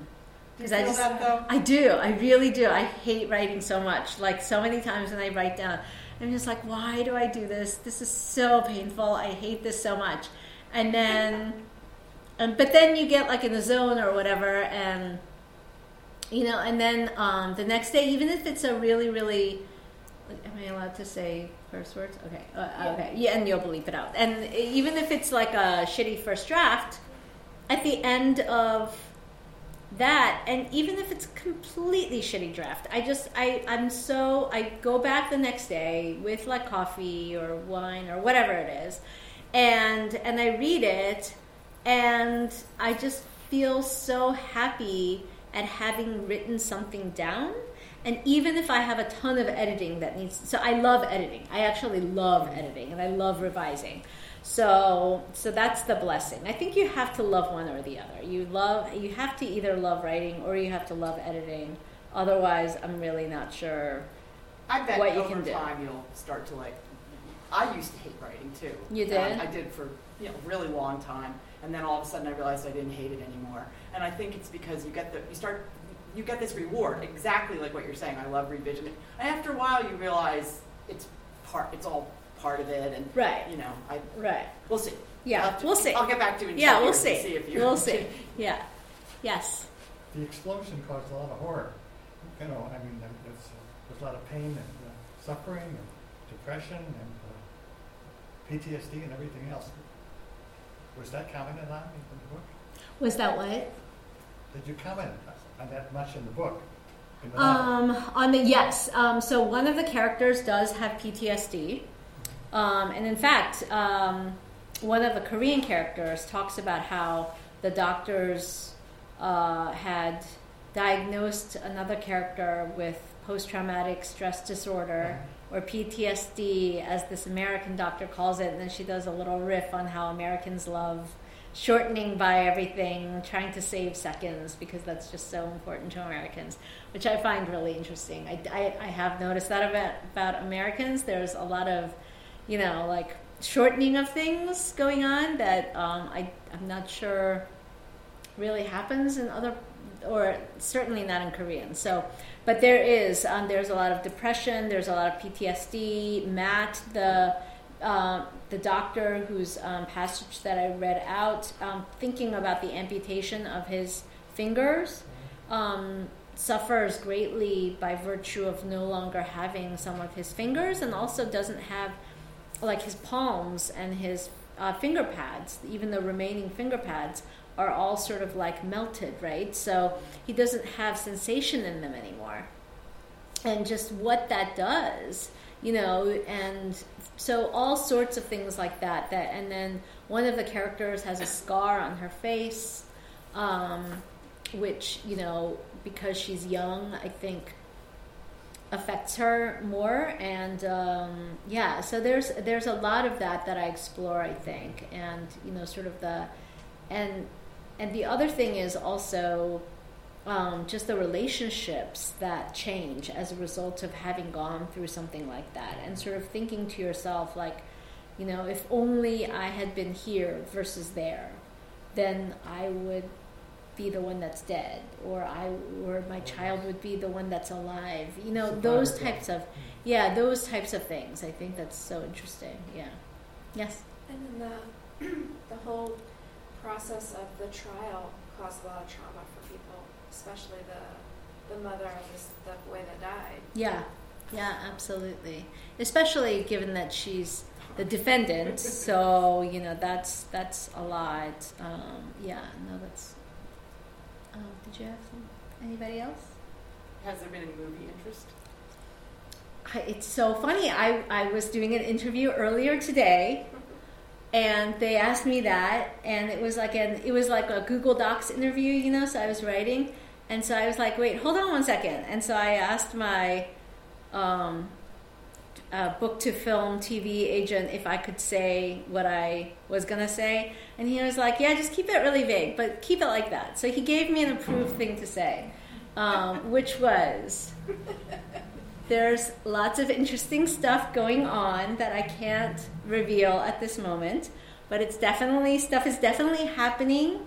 Because I just, I do, I really do. I hate writing so much. Like so many times when I write down, I'm just like, why do I do this? This is so painful. I hate this so much. And then... but then you get like in the zone or whatever, and you know, and then the next day, even if it's a really, really, am I allowed to say first words? Okay, okay, yeah, and you'll bleep it out. And even if it's like a shitty first draft, at the end of that, and even if it's completely shitty draft, I go back the next day with like coffee or wine or whatever it is, and I read it. And I just feel so happy at having written something down. And even if I have a ton of editing that needs... So I love editing. I actually love editing, and I love revising. So that's the blessing. I think you have to love one or the other. You have to either love writing or you have to love editing. Otherwise, I'm really not sure what you can do. I bet over time you'll start to like... I used to hate writing, too. You did? I did for a really long time. And then all of a sudden I realized I didn't hate it anymore. And I think it's because you get this reward, exactly like what you're saying. I love revision. And after a while you realize it's all part of it, and we'll see. Yeah, we'll see. I'll get back to you in 2 years. Yeah, we'll see. And see if we'll see. Yeah. Yes. The explosion caused a lot of horror. You know, I mean, there's a lot of pain and suffering and depression and PTSD and everything else. Was that commented on in the book? Was that what? Did you comment on that much in the book? In the yes. So one of the characters does have PTSD. And in fact, one of the Korean characters talks about how the doctors had diagnosed another character with post-traumatic stress disorder. Mm-hmm. Or PTSD, as this American doctor calls it, and then she does a little riff on how Americans love shortening by everything, trying to save seconds, because that's just so important to Americans, which I find really interesting. I have noticed that about Americans. There's a lot of, like shortening of things going on that I'm not sure really happens in other, or certainly not in Korean. So, but there is, there's a lot of depression, there's a lot of PTSD. Matt, the doctor whose passage that I read out, thinking about the amputation of his fingers, suffers greatly by virtue of no longer having some of his fingers, and also doesn't have like his palms and his finger pads, even the remaining finger pads, are all sort of like melted, right? So he doesn't have sensation in them anymore. And just what that does, and so all sorts of things like that. And then one of the characters has a scar on her face, which, because she's young, I think affects her more. And so there's a lot of that I explore, I think. And, sort of the... And the other thing is also just the relationships that change as a result of having gone through something like that, and sort of thinking to yourself, like, if only I had been here versus there, then I would be the one that's dead, or my child would be the one that's alive. Those types of things. I think that's so interesting. Yeah. Yes. And then the whole process of the trial caused a lot of trauma for people, especially the mother and the boy that died. Yeah, absolutely. Especially given that she's the defendant, so that's a lot. That's. Did you have anybody else? Has there been any movie interest? It's so funny. I was doing an interview earlier today. And they asked me that, and it was like a Google Docs interview, so I was writing, and so I was like, wait, hold on one second. And so I asked my book-to-film TV agent if I could say what I was going to say. And he was like, yeah, just keep it really vague, but keep it like that. So he gave me an approved thing to say, which was, there's lots of interesting stuff going on that I can't reveal at this moment, but it's definitely, stuff is definitely happening.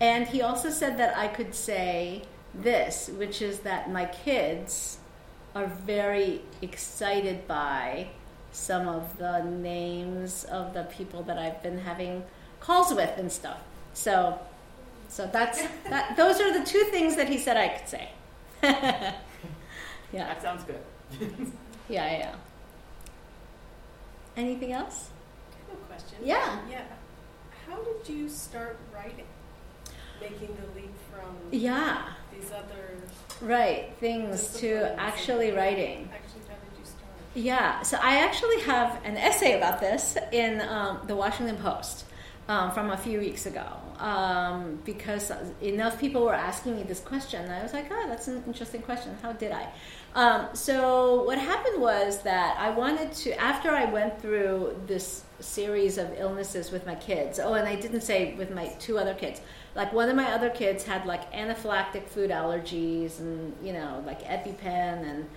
And he also said that I could say this, which is that my kids are very excited by some of the names of the people that I've been having calls with and stuff. So that's that. Those are the two things that he said I could say. Yeah, that sounds good. Yeah. Anything else? I have a question. Yeah. How did you start writing, making the leap from these other? Right, things to actually writing. Actually, how did you start? Yeah, so I actually have an essay about this in the Washington Post from a few weeks ago because enough people were asking me this question. And I was like, oh, that's an interesting question. How did I? So what happened was that I wanted to, after I went through this series of illnesses with my kids, oh, and I didn't say with my two other kids, like one of my other kids had like anaphylactic food allergies and, you know, like EpiPen and,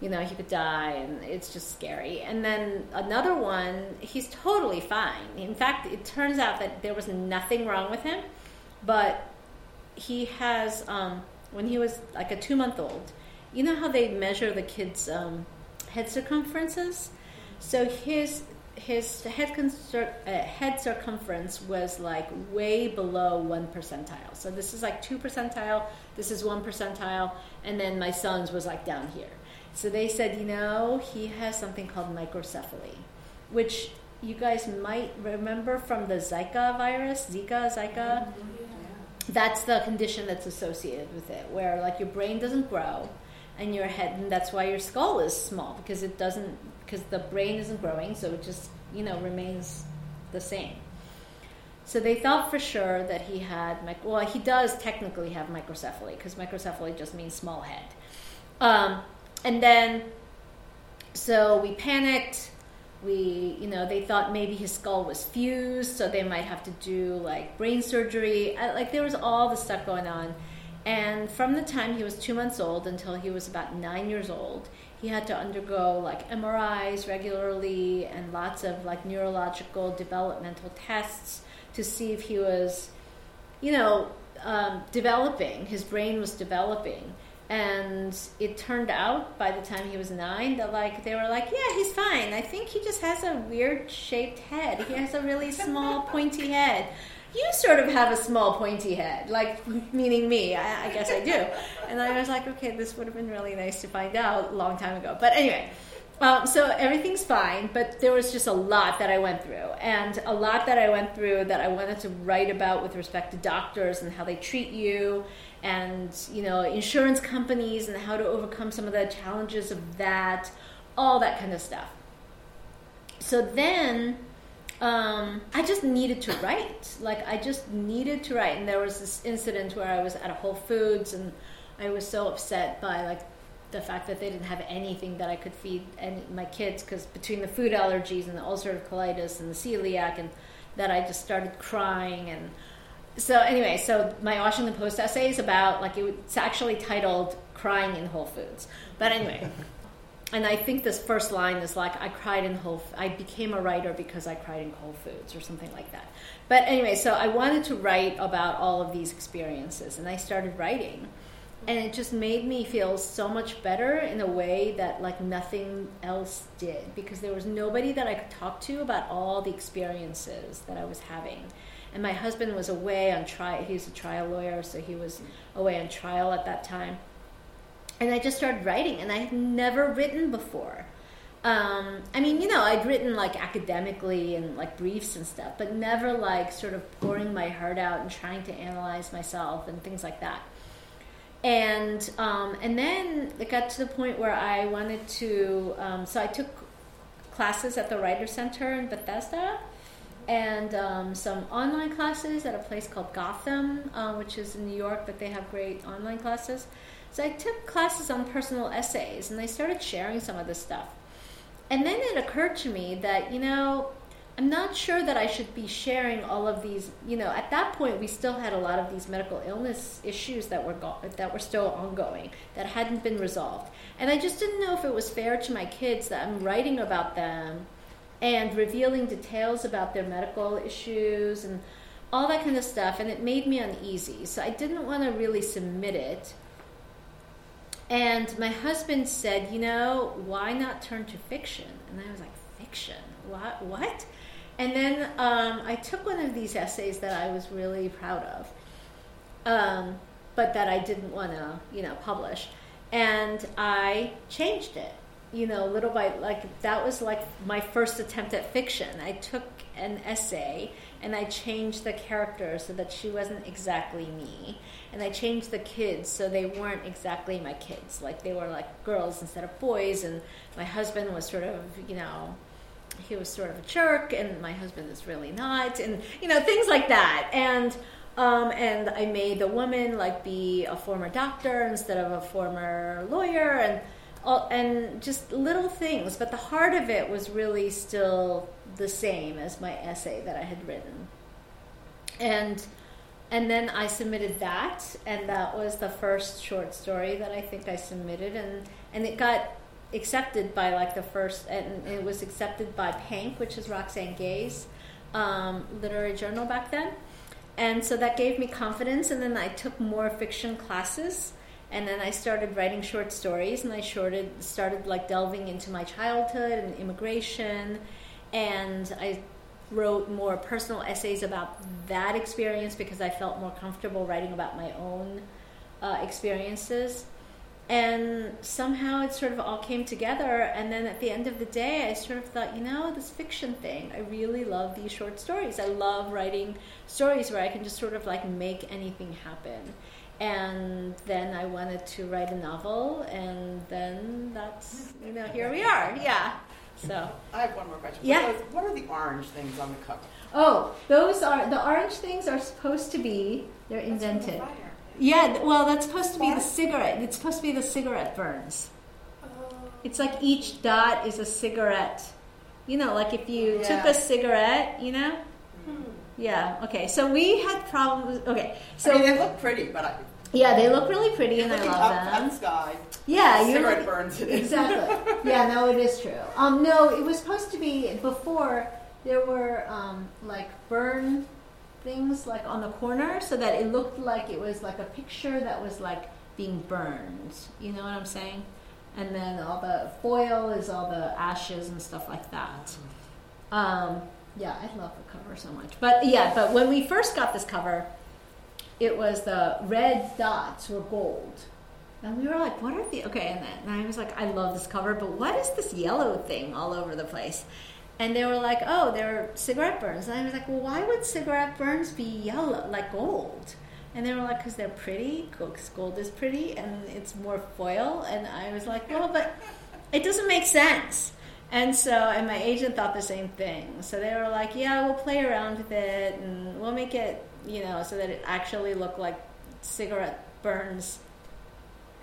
you know, he could die and it's just scary. And then another one, he's totally fine. In fact, it turns out that there was nothing wrong with him, but he has, when he was like a 2-month-old, you know how they measure the kids' head circumferences? So his head circumference was like way below 1 percentile. So this is like 2 percentile, this is 1 percentile, and then my son's was like down here. So they said, you know, he has something called microcephaly, which you guys might remember from the Zika virus, Zika. That's the condition that's associated with it, where like your brain doesn't grow and your head, and that's why your skull is small, because it doesn't, because the brain isn't growing, so it just, you know, remains the same. So they thought for sure that he had, well, he does technically have microcephaly, because microcephaly just means small head. And then, so we panicked. We, you know, they thought maybe his skull was fused, so they might have to do like brain surgery. Like there was all this stuff going on. And from the time he was 2 months old until he was about 9 years old, he had to undergo like MRIs regularly and lots of like neurological developmental tests to see if he was, you know, developing. His brain was developing. And it turned out by the time he was 9 that like they were like, yeah, he's fine. I think he just has a weird shaped head. He has a really small pointy head. You sort of have a small pointy head, like meaning me. I guess I do. And I was like, okay, this would have been really nice to find out a long time ago. But anyway, so everything's fine. But there was just a lot that I went through, and a lot that I went through that I wanted to write about with respect to doctors and how they treat you, and you know, insurance companies and how to overcome some of the challenges of that, all that kind of stuff. So then I just needed to write. Like I just needed to write. And there was this incident where I was at a Whole Foods and I was so upset by like the fact that they didn't have anything that I could feed my kids, because between the food allergies and the ulcerative colitis and the celiac, and that I just started crying. And so anyway, so my Washington Post essay is about, like, it's actually titled Crying in Whole Foods. But anyway, and I think this first line is like, I became a writer because I cried in Whole Foods or something like that. But anyway, so I wanted to write about all of these experiences, and I started writing. And it just made me feel so much better in a way that, like, nothing else did, because there was nobody that I could talk to about all the experiences that I was having. And my husband was away on trial. He was a trial lawyer, so he was away on trial at that time. And I just started writing, and I had never written before. I mean, you know, I'd written, like, academically and, like, briefs and stuff, but never, like, sort of pouring my heart out and trying to analyze myself and things like that. And then it got to the point where I wanted to, so I took classes at the Writer Center in Bethesda, and some online classes at a place called Gotham, which is in New York, but they have great online classes. So I took classes on personal essays, and I started sharing some of this stuff. And then it occurred to me that, you know, I'm not sure that I should be sharing all of these, you know, at that point we still had a lot of these medical illness issues that were still ongoing, that hadn't been resolved. And I just didn't know if it was fair to my kids that I'm writing about them and revealing details about their medical issues and all that kind of stuff, and it made me uneasy. So I didn't want to really submit it. And my husband said, you know, why not turn to fiction? And I was like, fiction? What? And then I took one of these essays that I was really proud of, but that I didn't want to, you know, publish. And I changed it, you know, little by, like, that was like my first attempt at fiction. I took an essay and I changed the character so that she wasn't exactly me. And I changed the kids so they weren't exactly my kids. Like, they were like girls instead of boys. And my husband was sort of, you know, he was sort of a jerk, and my husband is really not, and, you know, things like that. And I made the woman like be a former doctor instead of a former lawyer, and just little things. But the heart of it was really still the same as my essay that I had written. And then I submitted that, and that was the first short story that I think I submitted, and it got accepted by like the first, and it was accepted by Pank, which is Roxane Gay's literary journal back then. And so that gave me confidence, and then I took more fiction classes, and then I started writing short stories, and I started like delving into my childhood and immigration, and I wrote more personal essays about that experience because I felt more comfortable writing about my own experiences. And somehow it sort of all came together. And then at the end of the day, I sort of thought, you know, this fiction thing, I really love these short stories. I love writing stories where I can just sort of like make anything happen. And then I wanted to write a novel, and then that's, you know, here we are. Yeah. So I have one more question. Yeah. What are the orange things on the cover? Oh, those are, the orange things are supposed to be, they're indented. Yeah, well, that's supposed to be the cigarette. It's supposed to be the cigarette burns. It's like each dot is a cigarette. You know, like if you took a cigarette, you know? Mm-hmm. Yeah, okay. So we had problems. Okay. So I mean, they look pretty, but I... Yeah, they look really pretty, and I love them. Up the sky. Yeah, cigarette burns it is. Exactly. Yeah, no, it is true. No, it was supposed to be, before, there were, like, burn things like on the corner so that it looked like it was like a picture that was like being burned, you know what I'm saying? And then all the foil is all the ashes and stuff like that. Yeah, I love the cover so much. But yeah, but when we first got this cover, it was the red dots were gold. And we were like, what are the, okay, and I was like, I love this cover, but what is this yellow thing all over the place? And they were like, oh, they're cigarette burns. And I was like, well, why would cigarette burns be yellow, like gold? And they were like, because they're pretty, because gold is pretty, and it's more foil. And I was like, well, but it doesn't make sense. And so, and my agent thought the same thing. So they were like, yeah, we'll play around with it, and we'll make it, you know, so that it actually looked like cigarette burns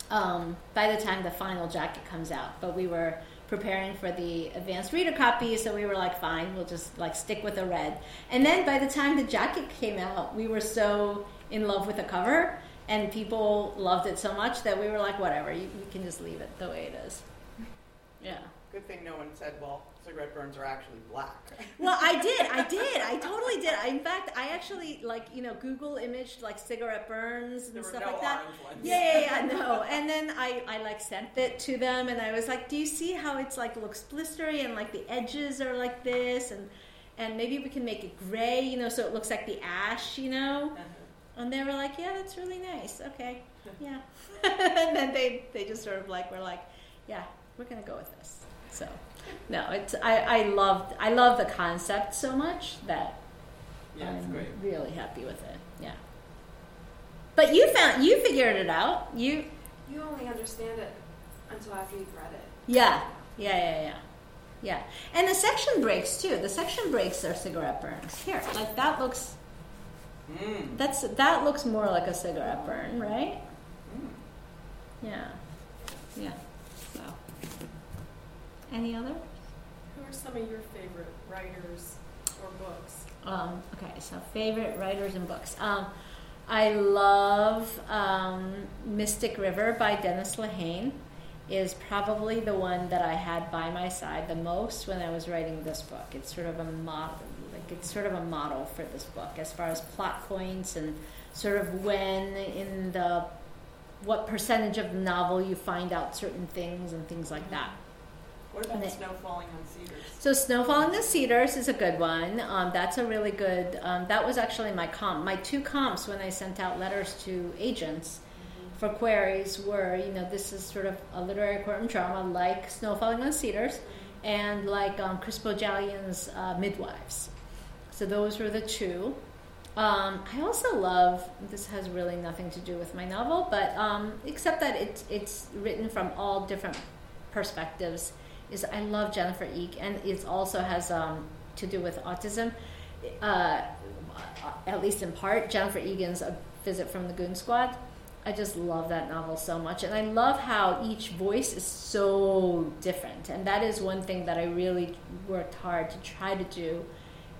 by the time the final jacket comes out. But we were preparing for the advanced reader copy, so we were like, fine, we'll just like stick with the red. And then by the time the jacket came out, we were so in love with the cover, and people loved it so much that we were like, whatever, you can just leave it the way it is. Yeah. Good thing no one said, well, cigarette burns are actually black. Well, I did. I totally did. In fact, I actually, like, you know, Google imaged, like, cigarette burns and there stuff were no like that. Orange ones. Yeah, no. And then I, like, sent it to them, and I was like, do you see how it's, like, looks blistery, and, like, the edges are like this, and maybe we can make it gray, you know, so it looks like the ash, you know? Uh-huh. And they were like, yeah, that's really nice. Okay. Yeah. And then they just sort of, like, were like, yeah, we're going to go with this. So, no, it's I love the concept so much that it's great. Really happy with it. Yeah, but you figured it out. You only understand it until after you've read it. Yeah. And the section breaks too. The section breaks are cigarette burns. Here, like that looks. Mm. That looks more like a cigarette burn, right? Mm. Yeah. Any other? are some of your favorite writers or books? Okay, so favorite writers and books. I love Mystic River by Dennis Lehane is probably the one that I had by my side the most when I was writing this book. It's sort of a model, for this book as far as plot points and sort of when in the what percentage of the novel you find out certain things and things like that. What about Snow Falling on Cedars? So Snow Falling on Cedars is a good one. That's a really good, that was actually my comp. My two comps when I sent out letters to agents for queries were, this is sort of a literary courtroom drama like Snow Falling on Cedars and like Chris Bojalian's Midwives. So those were the two. I also love, this has really nothing to do with my novel, but except that it's written from all different perspectives, is I love Jennifer Egan, and it also has to do with autism, at least in part. Jennifer Egan's A Visit from the Goon Squad. I just love that novel so much, and I love how each voice is so different, and that is one thing that I really worked hard to try to do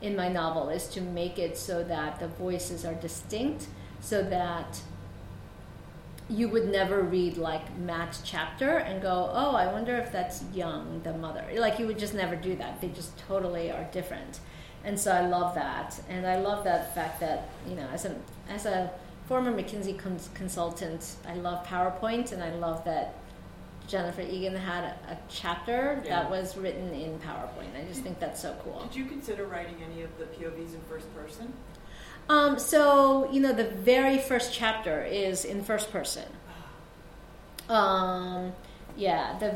in my novel, is to make it so that the voices are distinct, so that you would never read like Matt's chapter and go, oh, I wonder if that's Young, the mother. Like, you would just never do that. They just totally are different. And so I love that. And I love that fact that, as a former McKinsey consultant, I love PowerPoint, and I love that Jennifer Egan had a chapter that was written in PowerPoint. I just think that's so cool. Did you consider writing any of the POVs in first person? So the very first chapter is in first person. The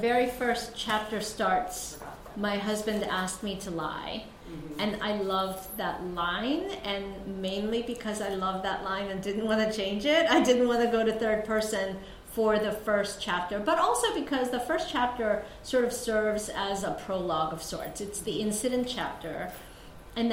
very first chapter starts, my husband asked me to lie. Mm-hmm. And I loved that line, and mainly because I loved that line and didn't want to change it. I didn't want to go to third person for the first chapter, but also because the first chapter sort of serves as a prologue of sorts. It's the incident chapter, and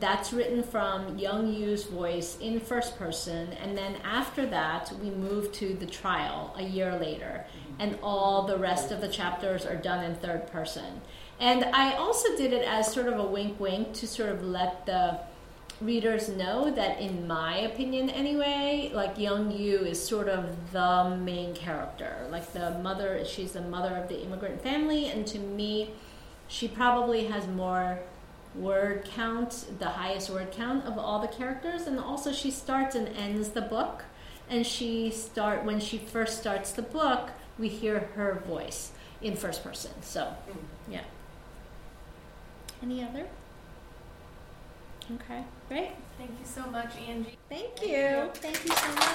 that's written from Young Yoo's voice in first person, and then after that we move to the trial a year later, and all the rest of the chapters are done in third person. And I also did it as sort of a wink-wink to sort of let the readers know that, in my opinion anyway, like Young Yoo is sort of the main character. Like the mother, she's the mother of the immigrant family, and to me, she probably has more word count, the highest word count of all the characters, and also she starts and ends the book, and when she first starts the book, we hear her voice in first person, so yeah. Any other? Okay, great. Thank you so much, Angie. Thank you. Thank you so much.